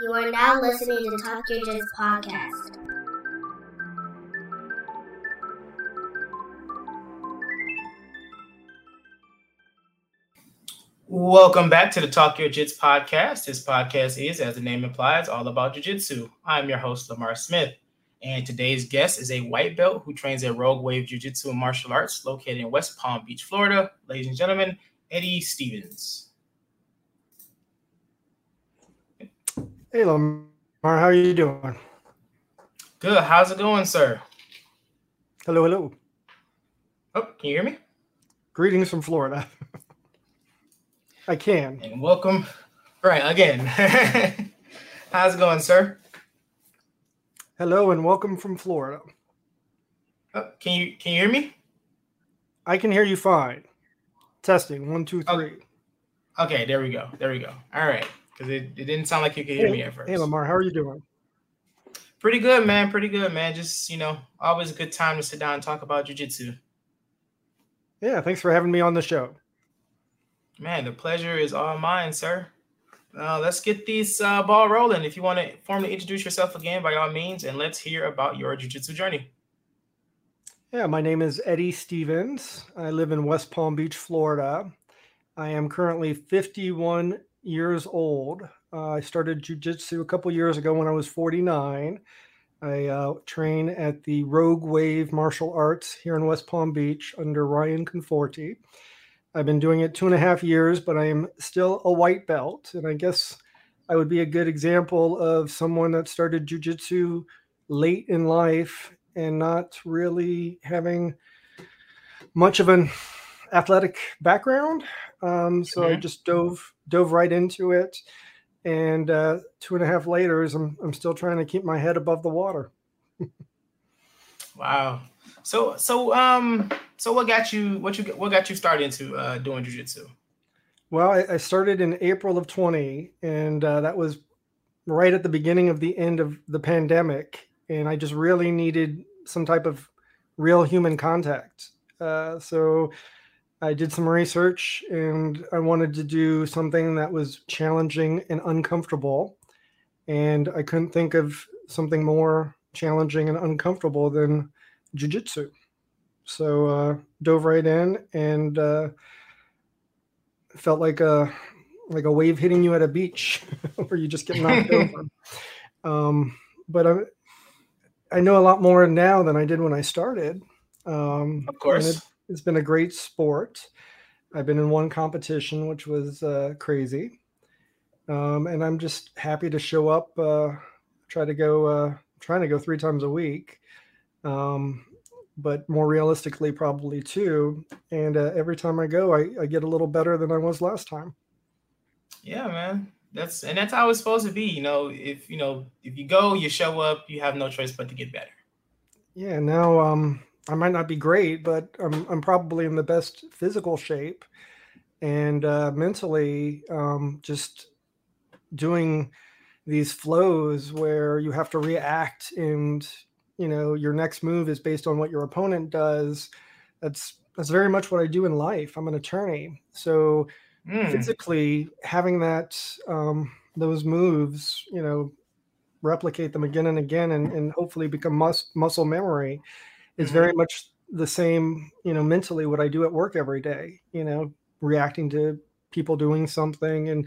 You are now listening to Talk Yo Jits Podcast. Welcome back to the Talk Yo Jits Podcast. This podcast is, as the name implies, all about jiu-jitsu. I'm your host, Lamar Smith, and today's guest is a white belt who trains at Rogue Wave Jiu-Jitsu and Martial Arts located in West Palm Beach, Florida. Ladies and gentlemen, Eddie Stevens. Hey, Lamar. How are you doing? Good. How's it going, sir? Hello, hello. Oh, can you hear me? Greetings from Florida. I can. And welcome. Right, again. How's it going, sir? Hello, and welcome from Florida. Oh, can you hear me? I can hear you fine. Testing. 1, 2, 3. Okay, there we go. There we go. All right. Because it didn't sound like you could hear me at first. Hey, Lamar, how are you doing? Pretty good, man. Pretty good, man. Just, always a good time to sit down and talk about jiu-jitsu. Yeah, thanks for having me on the show. Man, the pleasure is all mine, sir. Let's get this ball rolling. If you want to formally introduce yourself again, by all means, and let's hear about your jiu-jitsu journey. Yeah, my name is Eddie Stevens. I live in West Palm Beach, Florida. I am currently 51 years old. I started jiu-jitsu a couple years ago when I was 49. I train at the Rogue Wave Martial Arts here in West Palm Beach under Ryan Conforti. I've been doing it 2.5 years, but I am still a white belt. And I guess I would be a good example of someone that started jiu-jitsu late in life and not really having much of an athletic background. I just dove right into it. And 2.5 later, I'm still trying to keep my head above the water. Wow. So what got you started into doing jiu-jitsu? Well, I started in April of 2020, and that was right at the beginning of the end of the pandemic. And I just really needed some type of real human contact. So I did some research, and I wanted to do something that was challenging and uncomfortable. And I couldn't think of something more challenging and uncomfortable than jiu-jitsu. So dove right in, and felt like a wave hitting you at a beach where you just get knocked over. But I know a lot more now than I did when I started. Of course. And it's been a great sport. I've been in one competition, which was crazy. And I'm just happy to show up, trying to go 3 times a week. But more realistically, probably 2. And every time I go, I get a little better than I was last time. Yeah, man. That's how it's supposed to be. If you go, you show up, you have no choice but to get better. Yeah. Now, I might not be great, but I'm probably in the best physical shape, and mentally, just doing these flows where you have to react, and your next move is based on what your opponent does. That's very much what I do in life. I'm an attorney, so physically having that those moves, replicate them again and again, and hopefully become muscle memory. It's very much the same, mentally what I do at work every day, reacting to people doing something and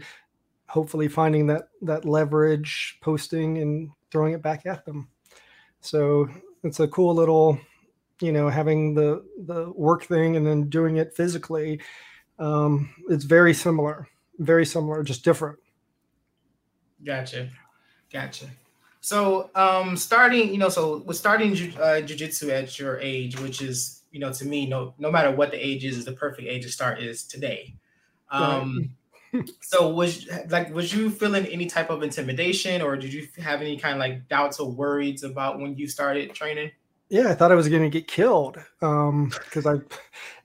hopefully finding that leverage, posting and throwing it back at them. So it's a cool little, having the work thing and then doing it physically. It's very similar, just different. Gotcha. So starting jiu-jitsu at your age, which is, to me, no matter what the age is the perfect age to start is today. So was you feeling any type of intimidation, or did you have any kind of doubts or worries about when you started training? Yeah, I thought I was going to get killed because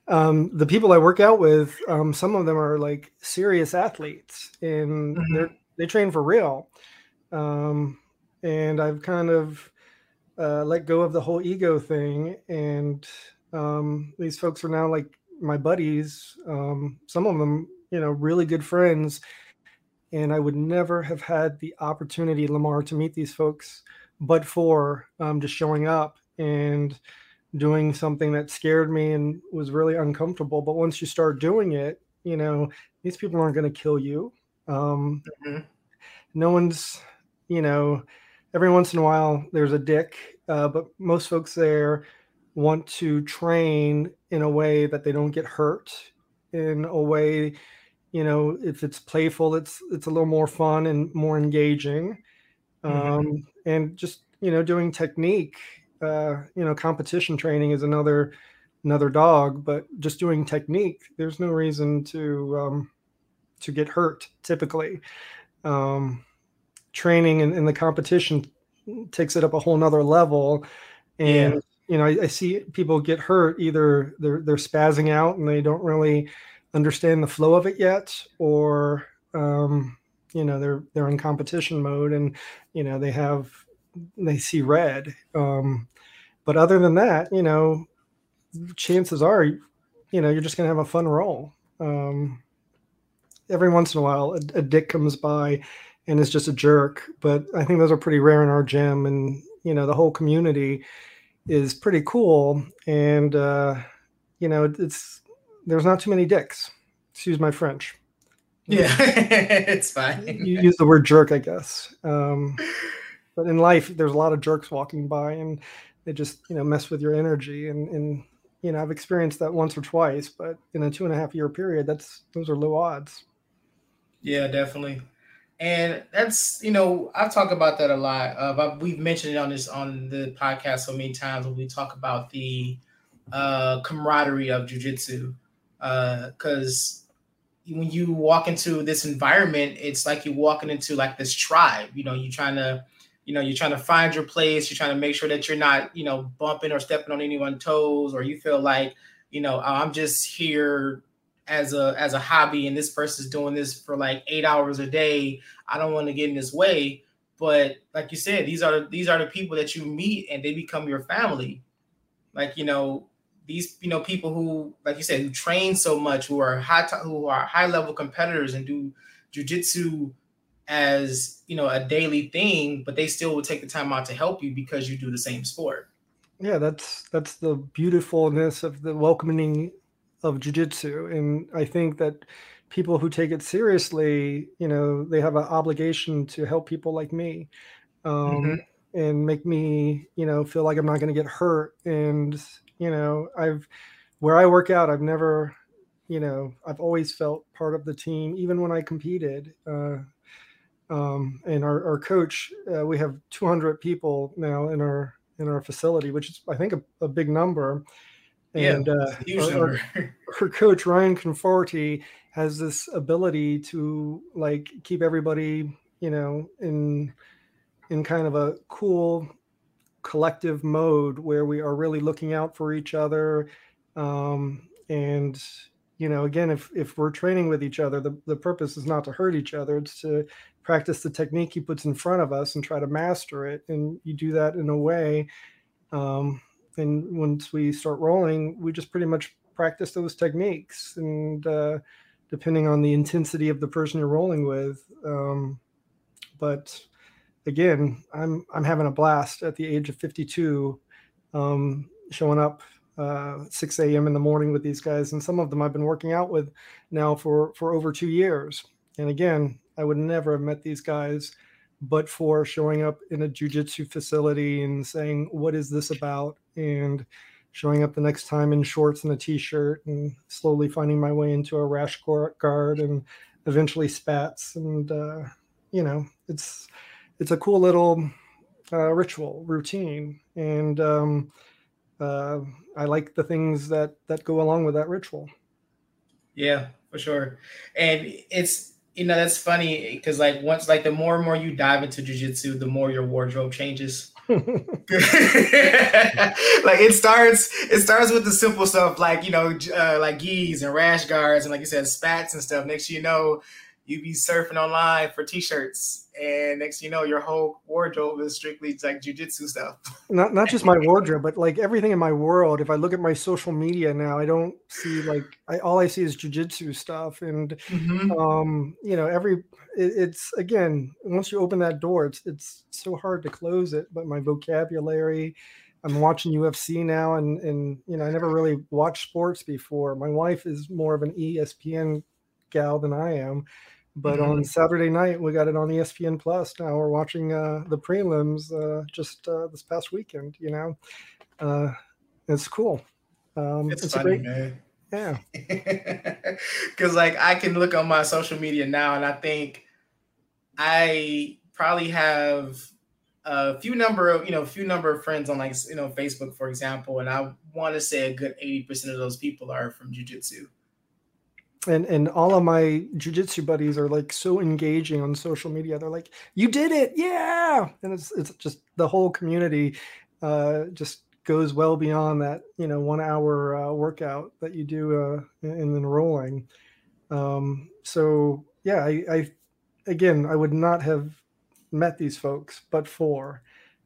the people I work out with, some of them are serious athletes, and they train for real. And I've kind of let go of the whole ego thing. And these folks are now my buddies. Some of them, really good friends. And I would never have had the opportunity, Lamar, to meet these folks, but for just showing up and doing something that scared me and was really uncomfortable. But once you start doing it, you know, these people aren't going to kill you. No one's, you know, every once in a while there's a dick, but most folks there want to train in a way that they don't get hurt, in a way, you know, if it's playful, it's a little more fun and more engaging. And just, you know, doing technique, you know, competition training is another dog, but just doing technique, there's no reason to get hurt typically. Training and the competition takes it up a whole nother level. And, you know, I see people get hurt, either they're spazzing out and they don't really understand the flow of it yet, or, you know, they're in competition mode and, you know, they see red. But other than that, you know, chances are, you know, you're just going to have a fun roll. Every once in a while, a dick comes by and is just a jerk, but I think those are pretty rare in our gym. And, you know, the whole community is pretty cool. And, you know, there's not too many dicks. Excuse my French. Yeah, it's fine. You use the word jerk, I guess. But in life, there's a lot of jerks walking by, and they just, you know, mess with your energy. And you know, I've experienced that once or twice, but in a 2.5-year period, those are low odds. Yeah, definitely. And that's, you know, I've talked about that a lot. We've mentioned it on the podcast so many times when we talk about the camaraderie of jiu-jitsu. Because when you walk into this environment, it's like you're walking into like this tribe. You know, you're trying to find your place. You're trying to make sure that you're not, you know, bumping or stepping on anyone's toes, or you feel like, you know, I'm just here as a hobby, and this person's doing this for like 8 hours a day. I don't want to get in his way. But like you said, these are the people that you meet, and they become your family. Like, you know, these, you know, people who, like you said, who train so much, who are high level competitors and do jiu-jitsu as, you know, a daily thing, but they still will take the time out to help you because you do the same sport. Yeah, that's the beautifulness of the welcoming of jiu-jitsu. And I think that people who take it seriously, you know, they have an obligation to help people like me. And make me, you know, feel like I'm not going to get hurt. And, you know, where I work out, I've never, you know, I've always felt part of the team, even when I competed. And our coach, we have 200 people now in our facility, which is, I think, a big number. And our coach, Ryan Conforti, has this ability to, like, keep everybody, you know, in kind of a cool collective mode where we are really looking out for each other. And, you know, again, if we're training with each other, the purpose is not to hurt each other. It's to practice the technique he puts in front of us and try to master it. And you do that in a way. And once we start rolling, we just pretty much practice those techniques. And depending on the intensity of the person you're rolling with. But again, I'm having a blast at the age of 52, showing up 6 a.m. in the morning with these guys. And some of them I've been working out with now for over 2 years. And again, I would never have met these guys but for showing up in a jiu-jitsu facility and saying, what is this about? And showing up the next time in shorts and a t-shirt, and slowly finding my way into a rash guard and eventually spats. And, you know, it's a cool little ritual routine. And I like the things that go along with that ritual. Yeah, for sure. And it's, you know, that's funny because like once, like the more and more you dive into jiu-jitsu, the more your wardrobe changes. Like it starts with the simple stuff, like, you know, like gis and rash guards and, like you said, spats and stuff. Next, you know, you be surfing online for t-shirts, and next thing you know, your whole wardrobe is strictly like jiu-jitsu stuff. Not just my wardrobe, but like everything in my world. If I look at my social media now, I don't see like, all I see is jiu-jitsu stuff. And, you know, it's again, once you open that door, it's so hard to close it, but my vocabulary, I'm watching UFC now, and you know, I never really watched sports before. My wife is more of an ESPN gal than I am, but on Saturday night we got it on ESPN Plus. Now we're watching the prelims just this past weekend. You know, it's cool. It's funny, man. Yeah, because like I can look on my social media now, and I think I probably have a few number of friends on, like, you know, Facebook, for example, and I want to say a good 80% of those people are from jiu-jitsu. And all of my jiu-jitsu buddies are like so engaging on social media. They're like, "You did it, yeah!" And it's just the whole community just goes well beyond that, you know, 1 hour workout that you do and then rolling. So yeah, I again, I would not have met these folks but for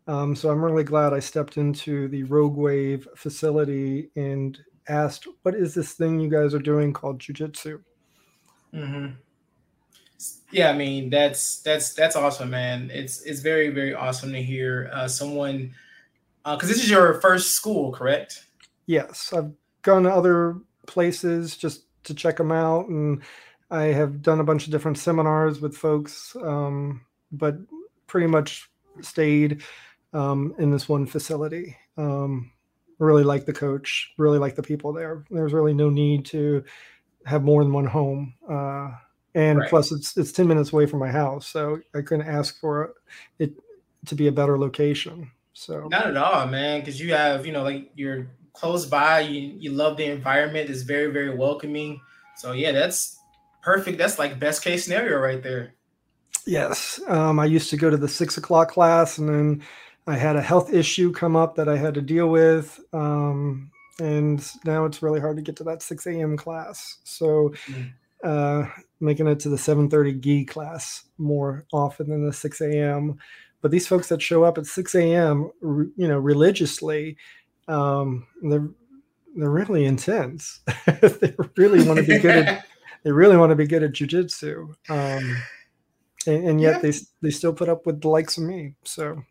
so I'm really glad I stepped into the Rogue Wave facility and asked, what is this thing you guys are doing called jiu-jitsu? Yeah, I mean, that's awesome, man. It's very, very awesome to hear someone, because this is your first school, correct? Yes, I've gone to other places just to check them out, and I have done a bunch of different seminars with folks, but pretty much stayed in this one facility. Really like the coach, really like the people there. There's really no need to have more than one home. And right. Plus it's 10 minutes away from my house. So I couldn't ask for it to be a better location. So not at all, man. Cause you have, you know, like you're close by, you love the environment. It's very, very welcoming. So yeah, that's perfect. That's like best case scenario right there. Yes. I used to go to the 6 o'clock class, and then I had a health issue come up that I had to deal with. And now it's really hard to get to that 6 a.m. class. So making it to the 7:30 gi class more often than the 6 a.m. But these folks that show up at 6 a.m., you know, religiously, they're really intense. They really want to be good at, jiu-jitsu. And yet they still put up with the likes of me. So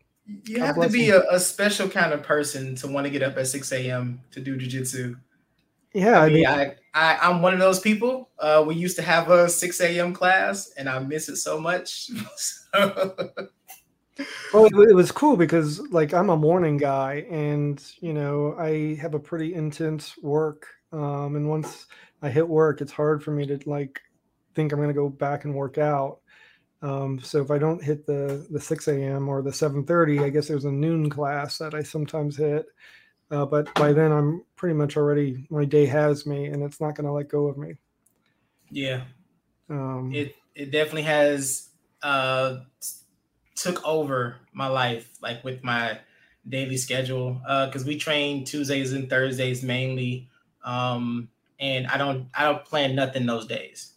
you have to be a special kind of person to want to get up at 6 a.m. to do jiu-jitsu. Yeah. I mean, I'm one of those people. We used to have a 6 a.m. class, and I miss it so much. Well, it was cool because, like, I'm a morning guy, and, you know, I have a pretty intense work. And once I hit work, it's hard for me to, like, think I'm going to go back and work out. So if I don't hit the 6 a.m. or the 7:30, I guess there's a noon class that I sometimes hit. But by then I'm pretty much already, my day has me, and it's not going to let go of me. Yeah. It definitely has took over my life, like with my daily schedule, because we train Tuesdays and Thursdays mainly. And I don't plan nothing those days.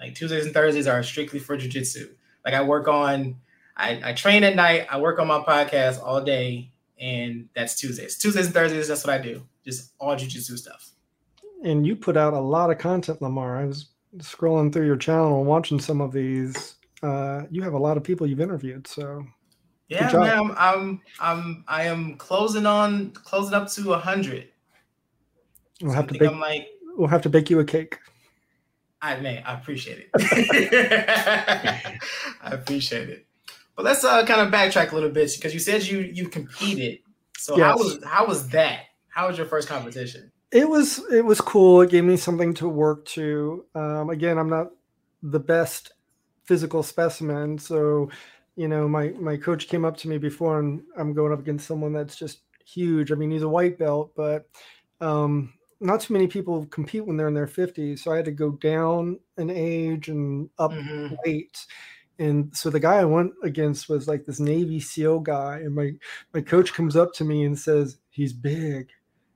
Like Tuesdays and Thursdays are strictly for jiu-jitsu. Like I train at night, I work on my podcast all day, and that's Tuesdays. Tuesdays and Thursdays, that's what I do. Just all jiu-jitsu stuff. And you put out a lot of content, Lamar. I was scrolling through your channel and watching some of these. You have a lot of people you've interviewed, so yeah, man, I am closing up to 100. We'll have to bake you a cake. I appreciate it. I appreciate it. But let's kind of backtrack a little bit, because you said you competed. So yes. How was that? How was your first competition? It was cool. It gave me something to work to. Again, I'm not the best physical specimen, so you know my coach came up to me before, and I'm going up against someone that's just huge. I mean, he's a white belt, but. Not too many people compete when they're in their 50s. So I had to go down in age and up weight. And so the guy I went against was like this Navy SEAL guy. And my coach comes up to me and says, he's big,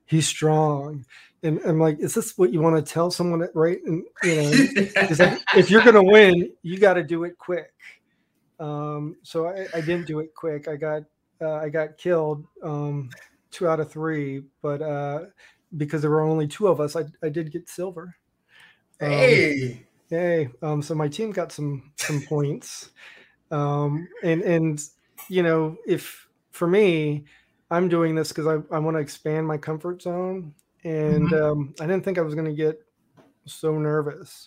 he's strong. And I'm like, is this what you want to tell someone? Right. And, you know, it's like, if you're going to win, you got to do it quick. So I didn't do it quick. I got killed 2 out of 3, but because there were only 2 of us, I did get silver. Hey. So my team got some points. And you know, if for me, I'm doing this because I want to expand my comfort zone. And I didn't think I was going to get so nervous.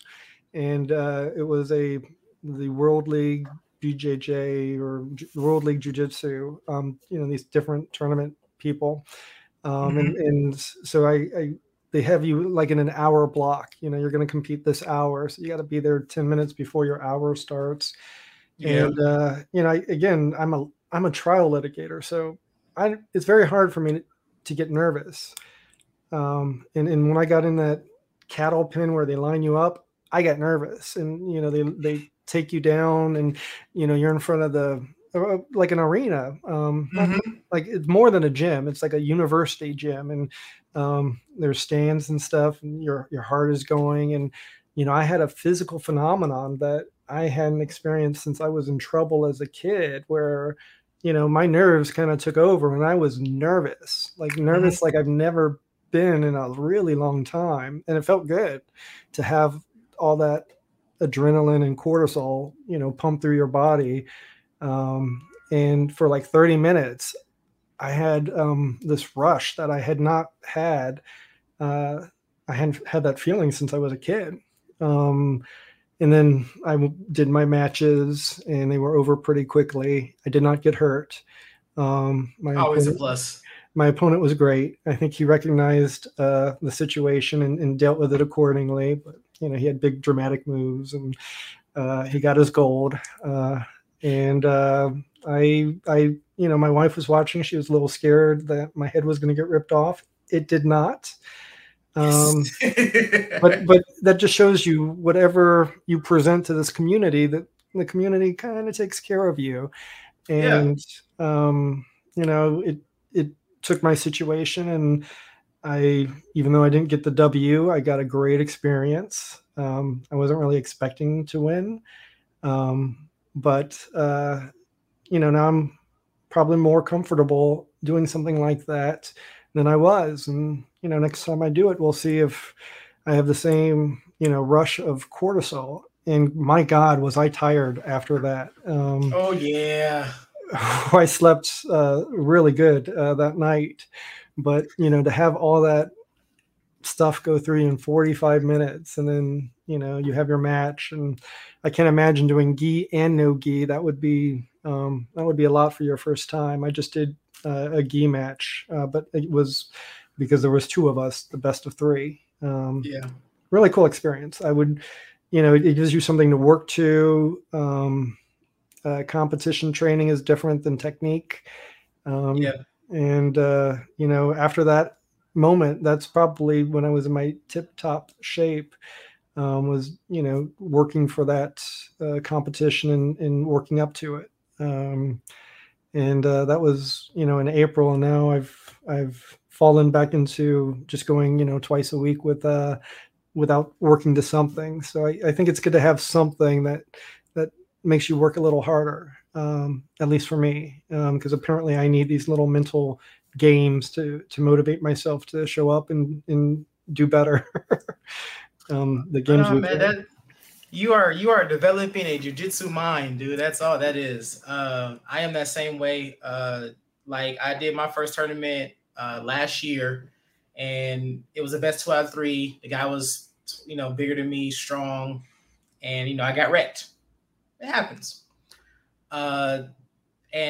And it was the World League BJJ or World League Jiu-Jitsu, you know, these different tournament people. And so they have you like in an hour block, you know, you're going to compete this hour. So you got to be there 10 minutes before your hour starts. Yeah. And, you know, I'm a trial litigator. So it's very hard for me to get nervous. And when I got in that cattle pen where they line you up, I got nervous, and, you know, they take you down, and, you know, you're in front of like an arena, like it's more than a gym. It's like a university gym, and, there's stands and stuff, and your heart is going. And, you know, I had a physical phenomenon that I hadn't experienced since I was in trouble as a kid, where, you know, my nerves kind of took over, and I was nervous, like I've never been in a really long time. And it felt good to have all that adrenaline and cortisol, you know, pump through your body. And for like 30 minutes, I had this rush that I had not had. I hadn't had that feeling since I was a kid. And then I did my matches, and they were over pretty quickly. I did not get hurt. Always a plus. My opponent was great. I think he recognized the situation and dealt with it accordingly. But, you know, he had big dramatic moves, and he got his gold. And I, you know, my wife was watching. She was a little scared that my head was going to get ripped off. It did not. But that just shows you whatever you present to this community, that the community kind of takes care of you. And, yeah. You know, it took my situation, and even though I didn't get the W, I got a great experience. I wasn't really expecting to win. But you know, now I'm probably more comfortable doing something like that than I was. And, you know, next time I do it, we'll see if I have the same, you know, rush of cortisol. And my God, was I tired after that. Oh yeah. I slept really good that night, but, you know, to have all that stuff go through in 45 minutes, and then, you know, you have your match, and I can't imagine doing gi and no gi. That would be a lot for your first time. I just did a gi match, but it was because there was 2 of us, the best of 3. Yeah, really cool experience. I would, you know, it gives you something to work to. Competition training is different than technique. Yeah. And, you know, after that moment, that's probably when I was in my tip top shape, was, you know, working for that competition and working up to it. That was, you know, in April, and now I've fallen back into just going, you know, twice a week without working to something. So I think it's good to have something that makes you work a little harder, at least for me, because apparently I need these little mental games to motivate myself to show up and do better. The games. No, man, you are developing a jiu-jitsu mind, dude. That's all that is. I am that same way. Like I did my first tournament last year, and it was the best 2 out of 3. The guy was, you know, bigger than me, strong, and, you know, I got wrecked. It happens. And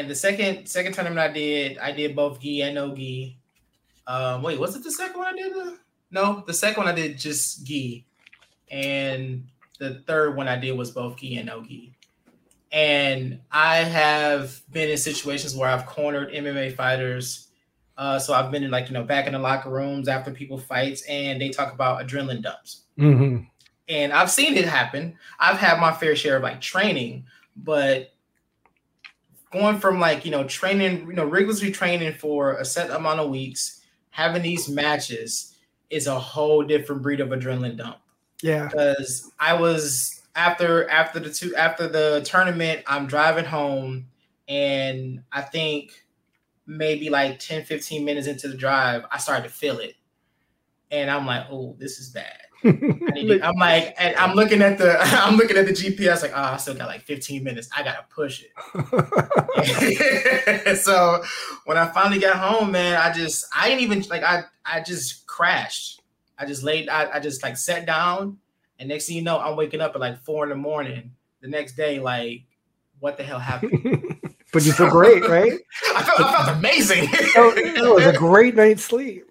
the second tournament I did both gi and no gi. Wait, was it the second one I did? No, the second one I did just gi, and the third one I did was both gi and no gi. And I have been in situations where I've cornered MMA fighters. So I've been in, like, you know, back in the locker rooms after people fights, and they talk about adrenaline dumps. Mm-hmm. And I've seen it happen. I've had my fair share of, like, training, but going from, like, you know, training, you know, rigorously training for a set amount of weeks, having these matches, is a whole different breed of adrenaline dump. Yeah. Because I was after the tournament, I'm driving home, and I think maybe like 10, 15 minutes into the drive, I started to feel it. And I'm like, oh, this is bad. I'm like, and I'm looking at the GPS like, oh, I still got like 15 minutes. I gotta push it. So when I finally got home, man, I just crashed. I just laid. I just like sat down, and next thing you know, I'm waking up at like 4 a.m. the next day. Like, what the hell happened? But you feel great, right? I felt amazing. It was a great night's sleep.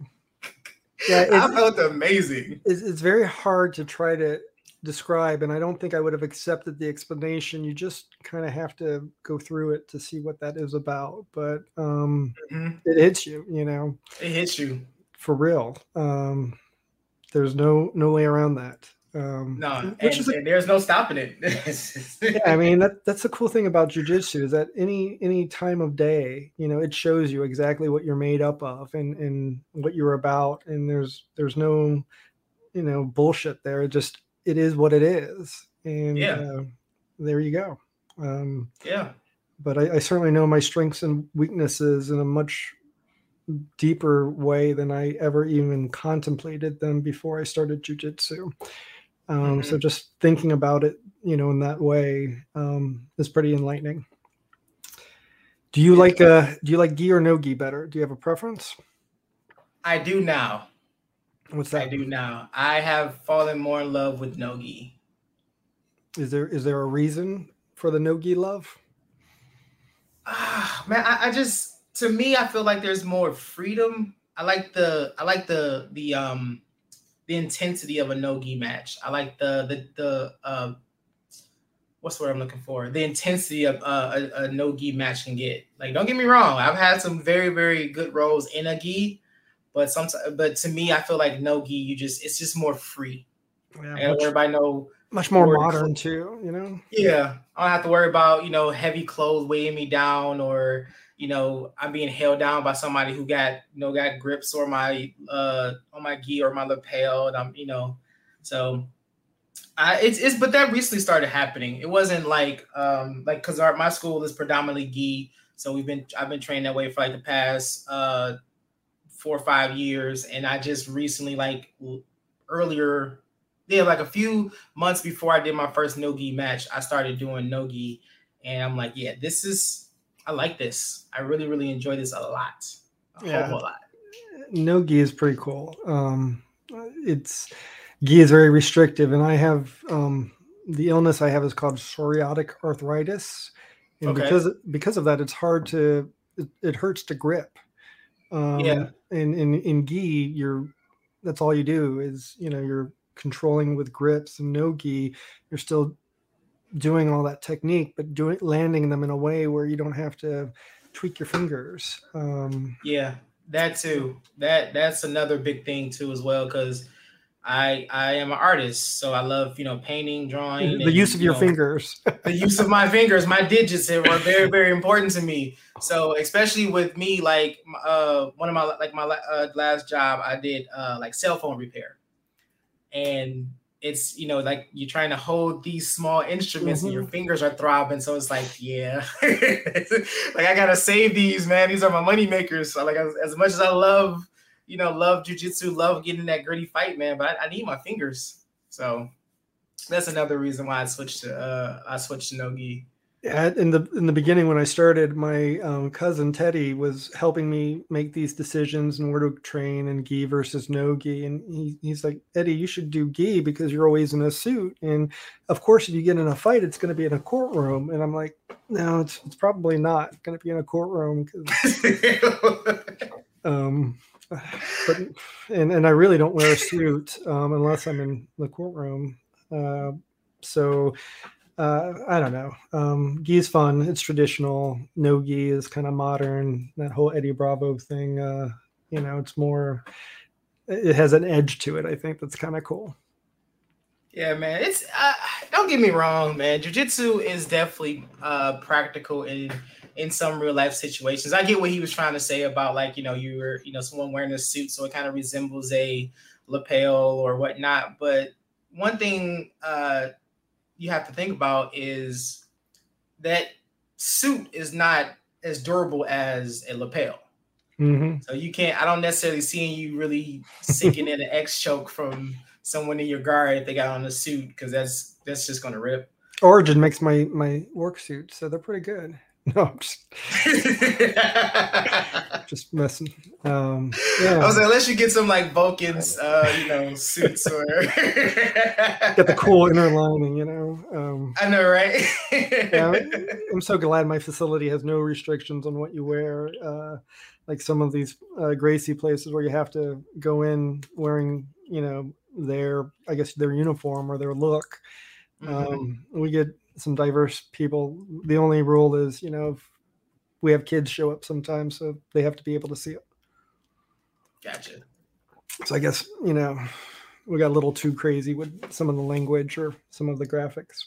Yeah, I felt amazing. It's very hard to try to describe, and I don't think I would have accepted the explanation. You just kind of have to go through it to see what that is about. But It hits you, you know. It hits you for real. There's no way around that. And there's no stopping it. Yeah, I mean, that's the cool thing about jiu-jitsu is that any time of day, you know, it shows you exactly what you're made up of and what you're about. And there's no, you know, bullshit there. It is what it is. And yeah. There you go. Yeah. But I certainly know my strengths and weaknesses in a much deeper way than I ever even contemplated them before I started jiu-jitsu. So just thinking about it, you know, in that way, is pretty enlightening. Do you like gi or no gi better? Do you have a preference? I do now. What's that? I do now. I have fallen more in love with no gi. Is there a reason for the no gi love? Man, I just, to me, I feel like there's more freedom. I like the intensity of a no-gi match. I like the what's the word I'm looking for? The intensity of a no-gi match can get. Like, don't get me wrong. I've had some very, very good roles in a gi, but to me, I feel like no-gi, it's just more free. Yeah, everybody know. Much more modern too, you know? Yeah. I don't have to worry about, you know, heavy clothes weighing me down or, you know, I'm being held down by somebody who got grips or my on my gi or my lapel, and I'm, you know, so but that recently started happening. It wasn't like because my school is predominantly gi, so I've been trained that way for like the past 4 or 5 years, and I just recently like a few months before I did my first no gi match, I started doing no gi, and I'm like, yeah, this is. I like this. I really, really enjoy this a lot. A whole lot. No gi is pretty cool. Gi is very restrictive, and I have the illness I have is called psoriatic arthritis, and because of that, it's hard to. It hurts to grip. And in gi, that's all you do is, you know, you're controlling with grips, and no gi, you're still doing all that technique, but landing them in a way where you don't have to tweak your fingers. That too. That's another big thing too as well, because I am an artist, so I love, you know, painting, drawing. The use of your fingers. The use of my fingers, my digits were very, very important to me. So especially with me, like one of my last job, I did like cell phone repair, and it's, you know, like you're trying to hold these small instruments and your fingers are throbbing. So it's like, yeah, like I got to save these, man. These are my money makers. So like as much as I love, you know, love jujitsu, love getting that gritty fight, man, but I need my fingers. So that's another reason why I switched to no gi. Yeah, in the beginning when I started, my cousin Teddy was helping me make these decisions and where to train and gi versus no gi. And he's like, Eddie, you should do gi because you're always in a suit. And of course, if you get in a fight, it's going to be in a courtroom. And I'm like, no, it's probably not going to be in a courtroom. But I really don't wear a suit unless I'm in the courtroom. I don't know. Gi is fun. It's traditional. No gi is kind of modern. That whole Eddie Bravo thing, you know, it's more, it has an edge to it. I think that's kind of cool. Yeah, man. It's, don't get me wrong, man. Jiu-jitsu is definitely practical in some real life situations. I get what he was trying to say about, like, you know, someone wearing a suit. So it kind of resembles a lapel or whatnot. But one thing you have to think about is that suit is not as durable as a lapel. Mm-hmm. So you can't, I don't necessarily see you really sinking in an X choke from someone in your guard if they got on a suit, because that's just going to rip. Origin makes my work suit, so they're pretty good. No, I'm just messing. Yeah. I was like, unless you get some like Vulcan's, suits or get the cool inner lining, I know, right? Yeah, I'm so glad my facility has no restrictions on what you wear. Like some of these Gracie places where you have to go in wearing, their uniform or their look. We get some diverse people. The only rule is, we have kids show up sometimes, so they have to be able to see it. Gotcha. So I guess, we got a little too crazy with some of the language or some of the graphics.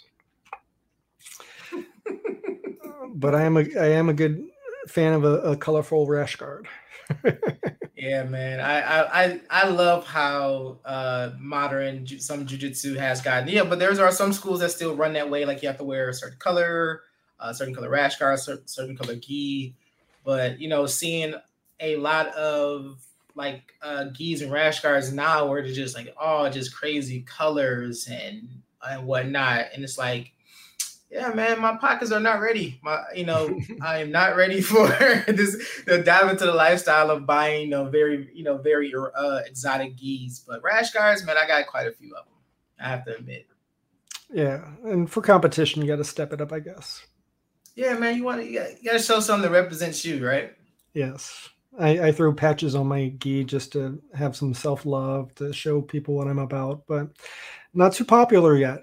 But I am a good fan of a colorful rash guard. Yeah, man. I love how modern some jiu-jitsu has gotten. Yeah, but there are some schools that still run that way. Like you have to wear a certain color rash guard, certain color gi. But, seeing a lot of like gis and rash guards now where they're just like, oh, just crazy colors and whatnot. And it's like, yeah, man, my pockets are not ready. I am not ready for this. They'll dive into the lifestyle of buying, very exotic gis. But rash guards, man, I got quite a few of them, I have to admit. Yeah, and for competition, you got to step it up, I guess. Yeah, man, you got to show something that represents you, right? Yes, I throw patches on my gi just to have some self-love to show people what I'm about, but not too popular yet.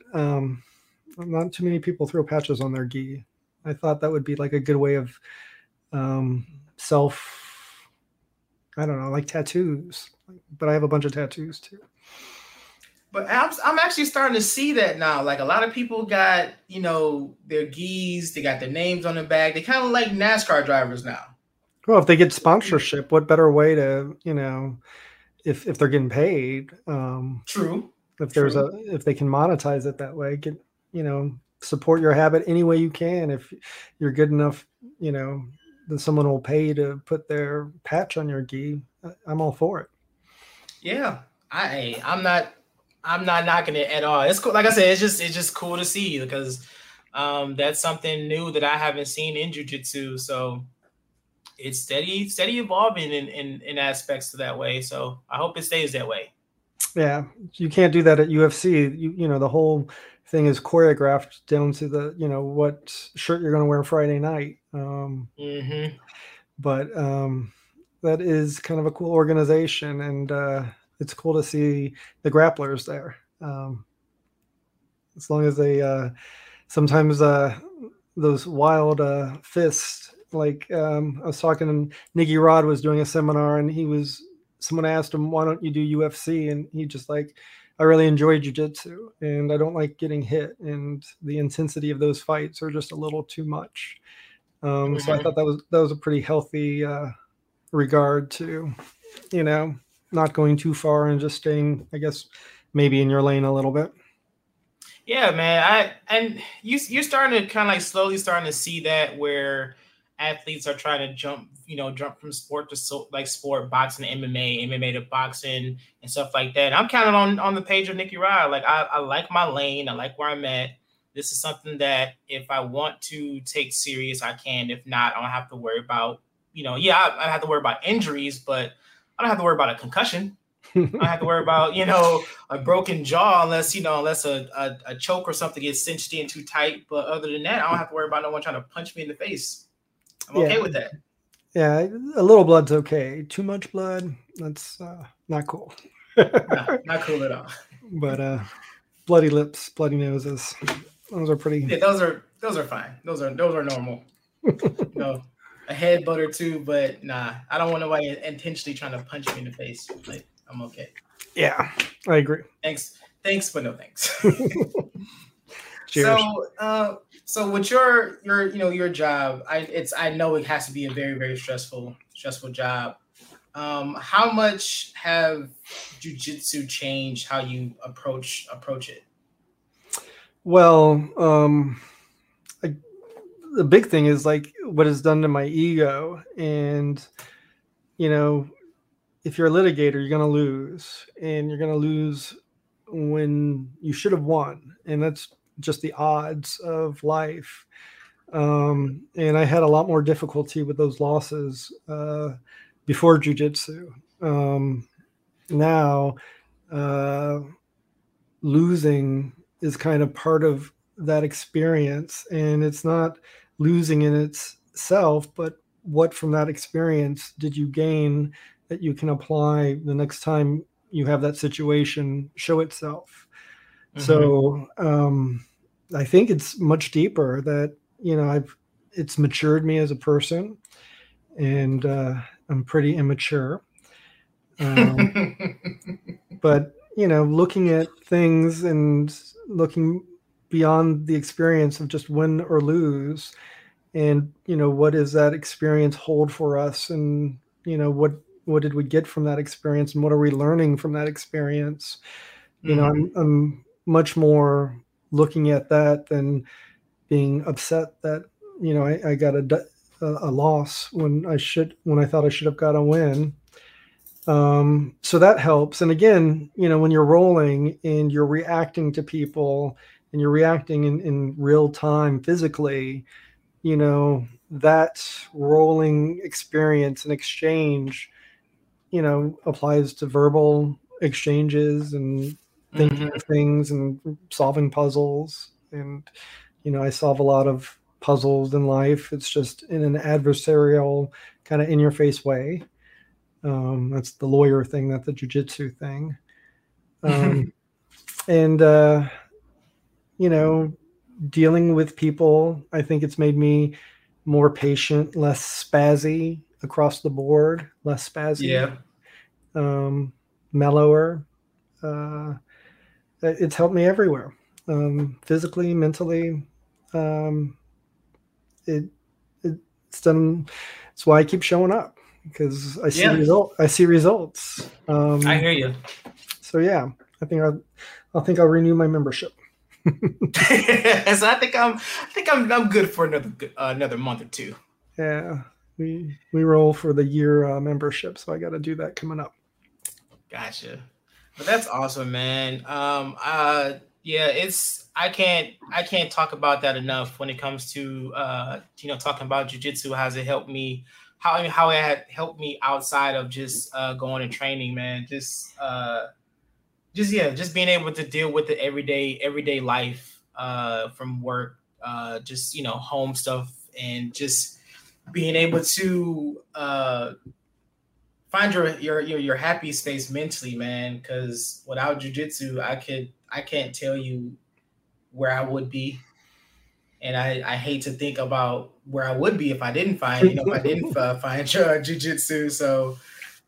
Not too many people throw patches on their gi. I thought that would be like a good way of like tattoos. But I have a bunch of tattoos too. But I'm actually starting to see that now. Like a lot of people got, their gis, they got their names on the back. They kind of like NASCAR drivers now. Well, if they get sponsorship, what better way to, if they're getting paid. True. If they can monetize it that way, get, support your habit any way you can. If you're good enough, then someone will pay to put their patch on your gi. I'm all for it. Yeah, I'm not knocking it at all. It's cool. Like I said, it's just cool to see, because that's something new that I haven't seen in jiu-jitsu. So it's steady evolving in aspects to that way. So I hope it stays that way. Yeah, you can't do that at UFC. The whole thing is choreographed down to the, what shirt you're going to wear Friday night. But that is kind of a cool organization, and it's cool to see the grapplers there. As long as they sometimes those wild fists, like I was talking, and Nicky Rod was doing a seminar, and someone asked him, why don't you do UFC? And he just like, I really enjoy jiu-jitsu and I don't like getting hit. And the intensity of those fights are just a little too much. So I thought that was a pretty healthy regard to, not going too far and just staying, I guess, maybe in your lane a little bit. Yeah, man. You're starting to kind of like slowly starting to see that where athletes are trying to jump from sport to sport, boxing, MMA to boxing and stuff like that. I'm kind of on the page of Nicky Rod. Like I like my lane. I like where I'm at. This is something that if I want to take serious, I can. If not, I don't have to worry about, I have to worry about injuries, but I don't have to worry about a concussion. I don't have to worry about, a broken jaw unless a choke or something gets cinched in too tight. But other than that, I don't have to worry about no one trying to punch me in the face. I'm okay with that. Yeah, a little blood's okay. Too much blood, that's not cool. Not cool at all. But bloody lips, bloody noses, those are pretty. Yeah, those are fine. Those are normal. A headbutt or two, but nah, I don't want nobody intentionally trying to punch me in the face. Like, I'm okay. Yeah, I agree. Thanks, but no thanks. Cheers. So with your job, I know it has to be a very, very stressful job. How much have jiu-jitsu changed how you approach it? Well, the big thing is like what it's done to my ego. And, you know, if you're a litigator, you're going to lose, and you're going to lose when you should have won. And that's just the odds of life. And I had a lot more difficulty with those losses before jiu-jitsu. Now losing is kind of part of that experience, and it's not losing in itself, but what from that experience did you gain that you can apply the next time you have that situation show itself. Mm-hmm. So I think it's much deeper that, you know, it's matured me as a person, and I'm pretty immature. But, you know, looking at things and looking beyond the experience of just win or lose, and, you know, what does that experience hold for us? And, you know, what did we get from that experience, and what are we learning from that experience? You know, I'm much more looking at that than being upset that, you know, I got a loss when I thought I should have got a win. So that helps. And again, you know, when you're rolling and you're reacting to people and you're reacting in real time physically, you know, that rolling experience and exchange, you know, applies to verbal exchanges and thinking of things and solving puzzles. And, you know, I solve a lot of puzzles in life. It's just in an adversarial kind of in-your-face way. That's the lawyer thing, not the jiu-jitsu thing. And you know, dealing with people, I think it's made me more patient, less spazzy across the board, less spazzy, mellower. It's helped me everywhere, physically, mentally. It's done. That's why I keep showing up, because I see results. I hear you. So yeah, I think I'll renew my membership. So I think I'm good for another month or two. Yeah, we roll for the year membership, so I got to do that coming up. Gotcha. But that's awesome, man. I can't talk about that enough when it comes to you know, talking about jiu-jitsu. How's it helped me? How it had helped me outside of just going and training, man. Just being able to deal with the everyday life, from work, just, you know, home stuff, and just being able to find your happy space mentally, man. Because without jiu-jitsu, I can't tell you where I would be, and I hate to think about where I would be if I didn't find find jiu-jitsu. So.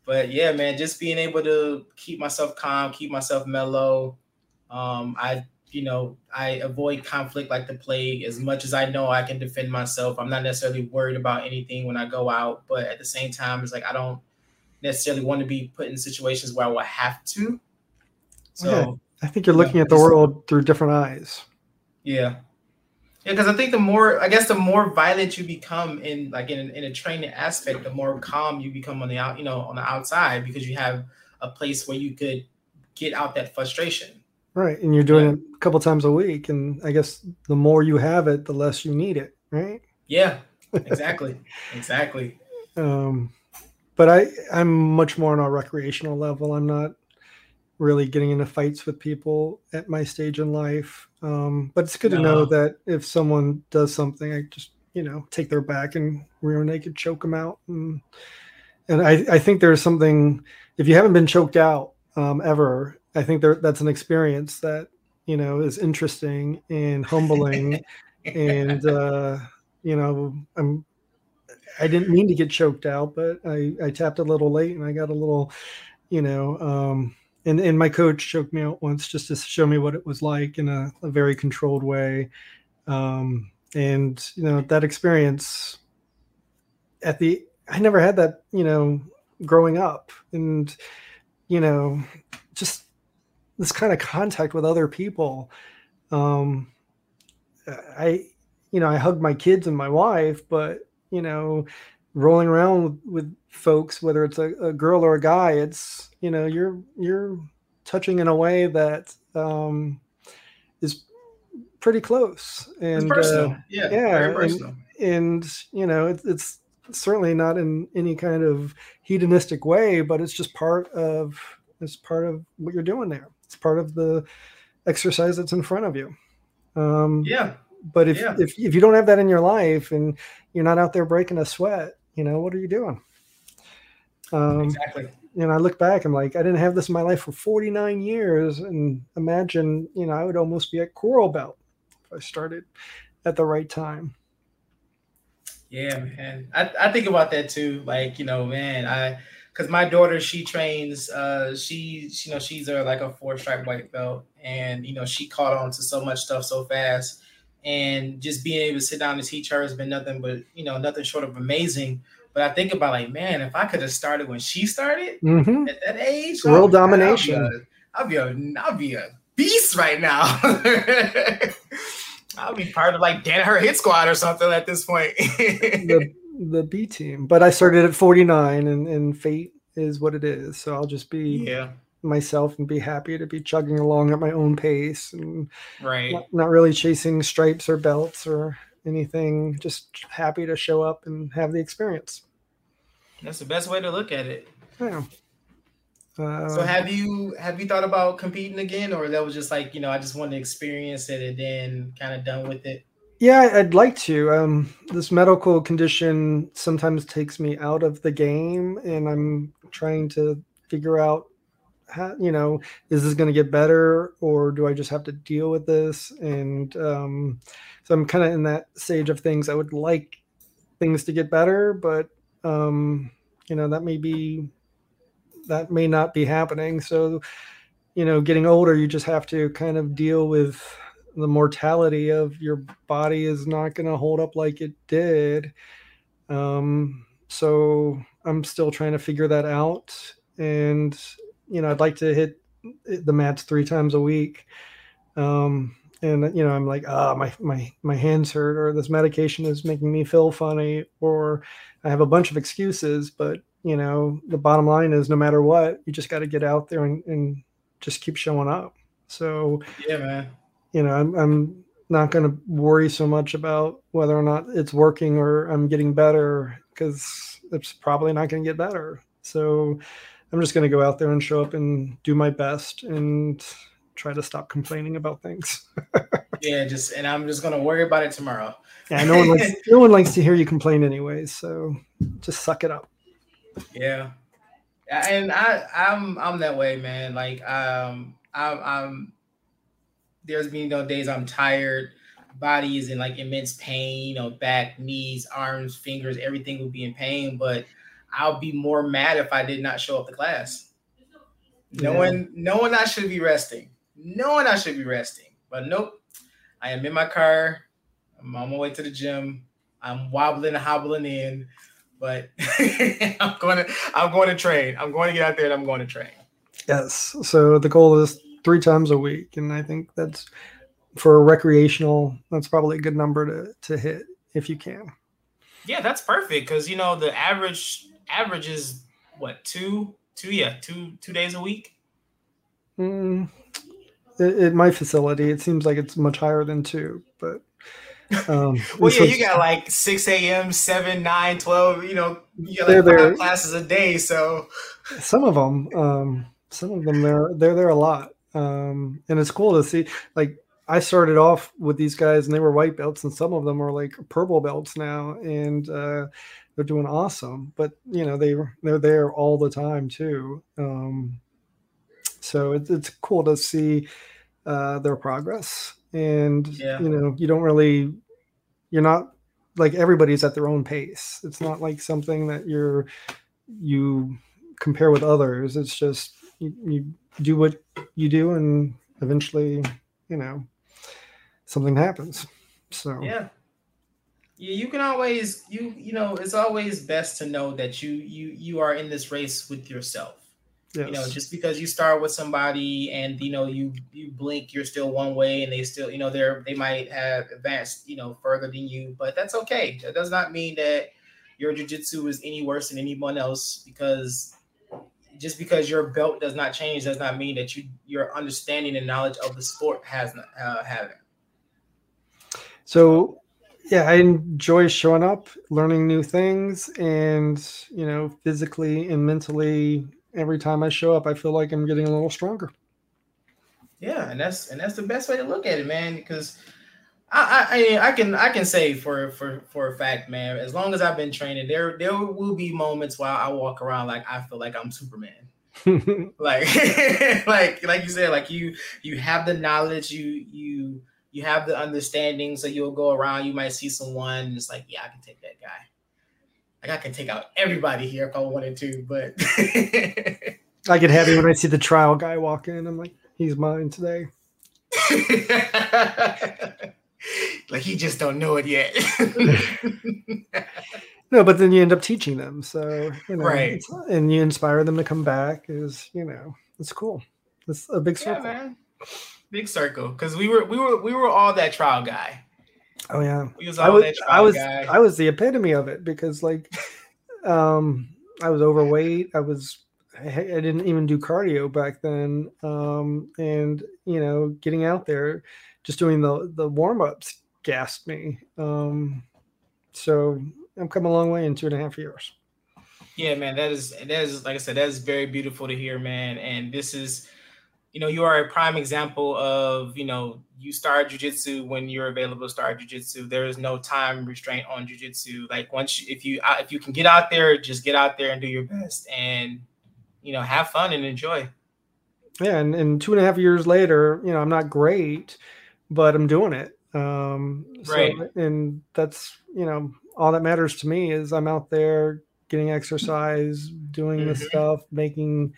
But yeah, man, just being able to keep myself calm, keep myself mellow. I avoid conflict like the plague. As much as I know I can defend myself, I'm not necessarily worried about anything when I go out. But at the same time, it's like I don't necessarily want to be put in situations where I will have to. So yeah, I think you're looking at the world through different eyes. Yeah. Yeah, because I think the more violent you become in a training aspect, the more calm you become on the outside, because you have a place where you could get out that frustration. Right, and you're doing it a couple times a week, and I guess the more you have it, the less you need it, right? Yeah, exactly, exactly. But I'm much more on a recreational level. I'm not really getting into fights with people at my stage in life. But it's good to know that if someone does something, I just, you know, take their back and rear naked choke them out. And I think there's something, if you haven't been choked out ever, I think that's an experience that, you know, is interesting and humbling. And, you know, I didn't mean to get choked out, but I tapped a little late, and I got a little, you know, and my coach choked me out once just to show me what it was like in a very controlled way. And, you know, that experience I never had that, you know, growing up and, you know, just this kind of contact with other people. I hug my kids and my wife, but, you know, rolling around with folks, whether it's a girl or a guy, it's, you know, you're touching in a way that is pretty close. And it's personal. Very personal. And you know, it's certainly not in any kind of hedonistic way, but it's just part of what you're doing there. It's part of the exercise that's in front of you. But if you don't have that in your life and you're not out there breaking a sweat, you know, what are you doing? Exactly. And I look back, I'm like, I didn't have this in my life for 49 years. And imagine, you know, I would almost be at Coral Belt if I started at the right time. Yeah, man. I think about that too. Like, you know, man, because my daughter, she trains, she you know, she's a 4-stripe white belt, and, you know, she caught on to so much stuff so fast, and just being able to sit down and teach her has been nothing but, you know, nothing short of amazing. But I think about, like, man, if I could have started when she started at that age, world domination, I'll be a beast right now. I'll be part of like Danaher hit squad or something at this point. the B team. But I started at 49, and fate is what it is. So I'll just be myself and be happy to be chugging along at my own pace and not really chasing stripes or belts or anything. Just happy to show up and have the experience. That's the best way to look at it. Yeah. So have you thought about competing again, or that was just like, you know, I just wanted to experience it and then kind of done with it? Yeah, I'd like to. This medical condition sometimes takes me out of the game, and I'm trying to figure out how, you know, is this going to get better, or do I just have to deal with this? And so I'm kind of in that stage of things. I would like things to get better, but you know, that may not be happening. So, you know, getting older, you just have to kind of deal with the mortality of your body is not going to hold up like it did. So I'm still trying to figure that out. And, you know, I'd like to hit the mats 3 times a week. And, you know, I'm like, my hands hurt, or this medication is making me feel funny, or I have a bunch of excuses, but, you know, the bottom line is no matter what, you just got to get out there and just keep showing up. So, yeah, man. You know, I'm not going to worry so much about whether or not it's working or I'm getting better, because it's probably not going to get better. So I'm just going to go out there and show up and do my best and try to stop complaining about things. And I'm just going to worry about it tomorrow. Yeah, no one likes to hear you complain anyways. So just suck it up. Yeah, and I'm that way, man. Like, I'm there's been no days I'm tired, body is in like immense pain, you know, back, knees, arms, fingers, everything would be in pain. But I'll be more mad if I did not show up to class. Knowing I should be resting, but nope, I am in my car. I'm on my way to the gym. I'm wobbling and hobbling in. But I'm going to train. I'm going to get out there and I'm going to train. Yes. So the goal is 3 times a week. And I think that's for a recreational, that's probably a good number to hit if you can. Yeah, that's perfect. Cause you know, the average is what? Two days a week. At my facility, it seems like it's much higher than 2, but well, yeah, you got like 6 a.m., 7, 9, 12, you know, you got like 5 classes a day. So some of them, they're there a lot. And it's cool to see, like, I started off with these guys and they were white belts, and some of them are like purple belts now, and they're doing awesome. But, you know, they're there all the time too. So it's cool to see their progress. And, you know, you're not like, everybody's at their own pace. It's not like something that you compare with others. It's just you do what you do, and eventually, you know, something happens. So, yeah, You can always, you know, it's always best to know that you are in this race with yourself. Yes. You know, just because you start with somebody and, you know, you blink, you're still one way and they still, you know, they might have advanced, you know, further than you, but that's okay. That does not mean that your jiu-jitsu is any worse than anyone else, because just because your belt does not change does not mean that your understanding and knowledge of the sport has not haven't. So yeah, I enjoy showing up, learning new things, and, you know, physically and mentally, every time I show up, I feel like I'm getting a little stronger. Yeah, and that's the best way to look at it, man. Because I can say for a fact, man, as long as I've been training, there will be moments while I walk around like I feel like I'm Superman. like you said, like you have the knowledge, you have the understanding, so you'll go around, you might see someone, and it's like, yeah, I can take that guy. Like, I can take out everybody here if I wanted to, but... I get happy when I see the trial guy walk in. I'm like, he's mine today. Like, he just don't know it yet. No, but then you end up teaching them, so, you know, right. And you inspire them to come back. Is, you know, it's cool. It's a big circle. Yeah, man. Big circle, because we were all that trial guy. Oh yeah, we was all that trial guy. I was the epitome of it, because like, I was overweight. I didn't even do cardio back then, and you know, getting out there, just doing the warm ups gassed me. So I've come a long way in 2.5 years. Yeah, man, that is like I said, that is very beautiful to hear, man, and this is. You know, you are a prime example of, you know, you start jiu-jitsu when you're available to start jiu-jitsu. There is no time restraint on jiu-jitsu. Like, once if you can get out there, just get out there and do your best, and, you know, have fun and enjoy. Yeah, and 2.5 years later, you know, I'm not great, but I'm doing it. Right. So, and that's, you know, all that matters to me is I'm out there getting exercise, doing this stuff, making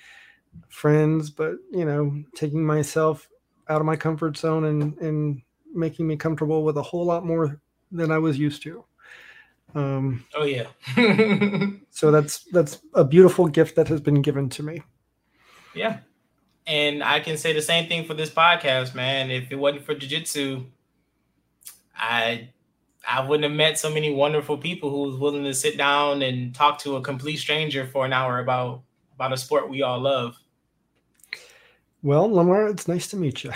friends, but, you know, taking myself out of my comfort zone and making me comfortable with a whole lot more than I was used to. Oh yeah. So that's a beautiful gift that has been given to me. Yeah. And I can say the same thing for this podcast, man. If it wasn't for jiu-jitsu, I wouldn't have met so many wonderful people who was willing to sit down and talk to a complete stranger for an hour about a sport we all love. Well, Lamar, it's nice to meet you.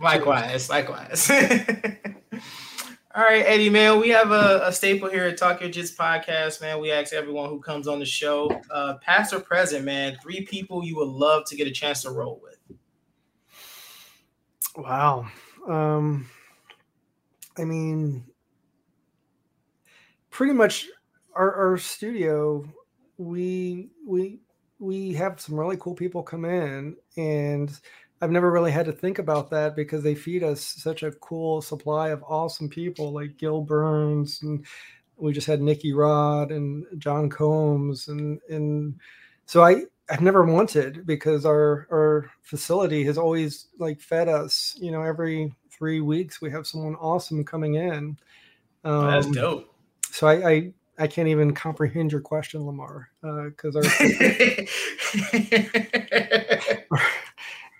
Likewise. All right, Eddie, man, we have a staple here at Talk Your Jits Podcast, man. We ask everyone who comes on the show, past or present, man, 3 people you would love to get a chance to roll with. Wow. I mean, pretty much our studio, we have some really cool people come in, and I've never really had to think about that because they feed us such a cool supply of awesome people like Gil Burns, and we just had Nicky Rod and John Combs. And so I've never wanted, because our facility has always like fed us, you know, every 3 weeks we have someone awesome coming in. That's dope. So I can't even comprehend your question, Lamar, because our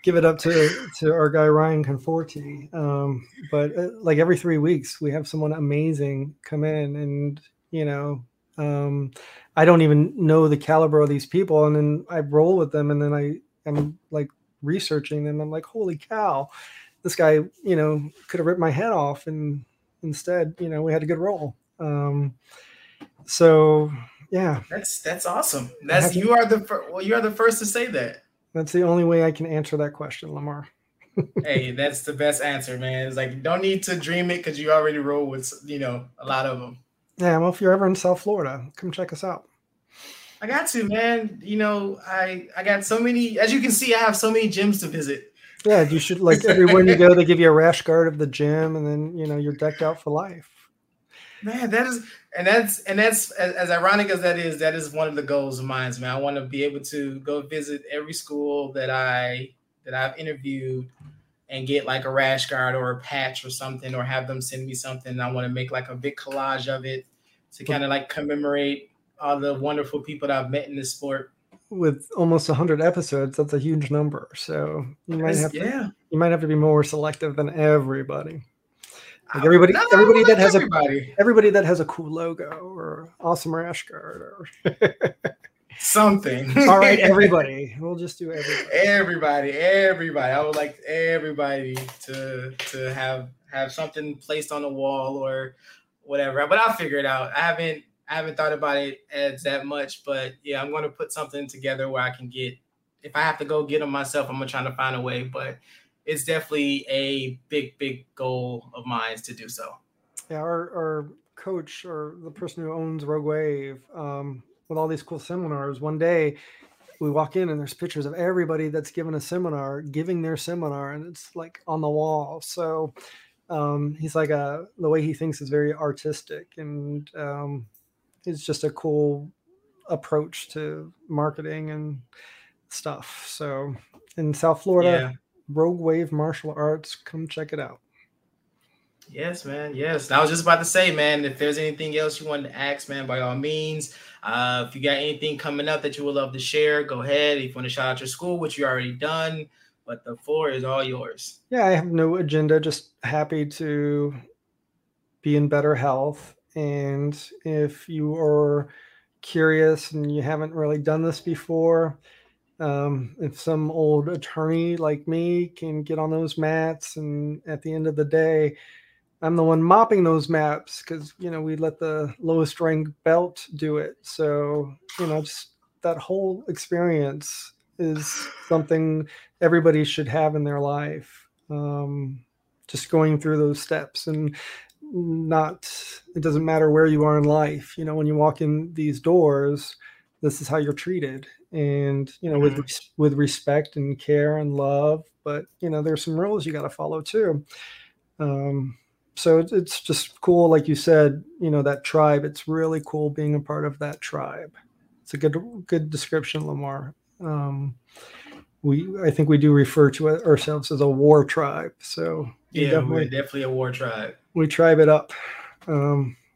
give it up to our guy Ryan Conforti. But like every 3 weeks, we have someone amazing come in, and you know, I don't even know the caliber of these people, and then I roll with them, and then I'm like researching them. I'm like, holy cow, this guy, you know, could have ripped my head off, and instead, you know, we had a good roll. So yeah, that's awesome. You are the first to say that. That's the only way I can answer that question, Lamar. Hey, that's the best answer, man. It's like, don't need to dream it, because you already roll with, you know, a lot of them. Yeah, well, if you're ever in South Florida, come check us out. I got to, man. You know, I got so many. As you can see, I have so many gyms to visit. Yeah, you should, like, everywhere you go, they give you a rash guard of the gym, and then, you know, you're decked out for life. Man, that's as ironic as that is one of the goals of mine, man. I want to be able to go visit every school that I've interviewed and get like a rash guard or a patch or something, or have them send me something. I want to make like a big collage of it to kind of like commemorate all the wonderful people that I've met in this sport. With almost 100 episodes, that's a huge number. So you might have to be more selective than everybody. Like everybody that has a cool logo or awesome rash guard or something. All right, everybody. We'll just do everybody. Everybody. I would like everybody to have something placed on the wall or whatever. But I'll figure it out. I haven't thought about it as that much, but yeah, I'm going to put something together where I can get, if I have to go get them myself, I'm going to try to find a way, but it's definitely a big, big goal of mine to do so. Yeah. Our coach or the person who owns Rogue Wave, with all these cool seminars, one day we walk in and there's pictures of everybody that's given a seminar, giving their seminar, and it's like on the wall. So, he's like the way he thinks is very artistic, and, it's just a cool approach to marketing and stuff. So in South Florida, Rogue Wave Martial Arts, come check it out. Yes, man. Yes. I was just about to say, man, if there's anything else you wanted to ask, man, by all means, if you got anything coming up that you would love to share, go ahead. If you want to shout out your school, which you already done, but the floor is all yours. Yeah, I have no agenda. Just happy to be in better health. And if you are curious and you haven't really done this before, if some old attorney like me can get on those mats, and at the end of the day, I'm the one mopping those mats because, you know, we let the lowest ranked belt do it. So, you know, just that whole experience is something everybody should have in their life. Just going through those steps, and it doesn't matter where you are in life. You know, when you walk in these doors, this is how you're treated, and, you know, with respect and care and love, but, you know, there's some rules you got to follow too. So it's just cool. Like you said, you know, that tribe, it's really cool being a part of that tribe. It's a good description, Lamar. I think we do refer to ourselves as a war tribe. So yeah, we're definitely a war tribe. We tribe it up.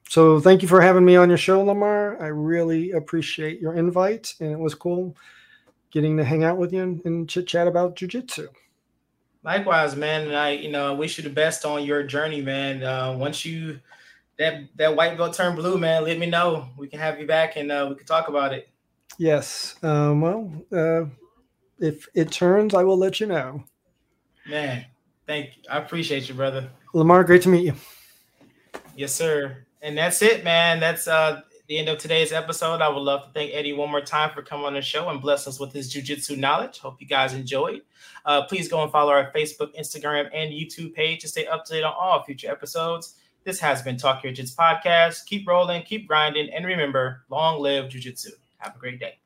So thank you for having me on your show, Lamar. I really appreciate your invite, and it was cool getting to hang out with you and chit chat about jiu-jitsu. Likewise, man. And I wish you the best on your journey, man. Once you that white belt turn blue, man, let me know. We can have you back, and we can talk about it. Yes. If it turns, I will let you know. Man, thank you. I appreciate you, brother. Lamar, great to meet you. Yes, sir. And that's it, man. That's the end of today's episode. I would love to thank Eddie one more time for coming on the show and bless us with his jiu-jitsu knowledge. Hope you guys enjoyed. Please go and follow our Facebook, Instagram, and YouTube page to stay up to date on all future episodes. This has been Talk Yo Jits Podcast. Keep rolling, keep grinding, and remember, long live jiu-jitsu. Have a great day.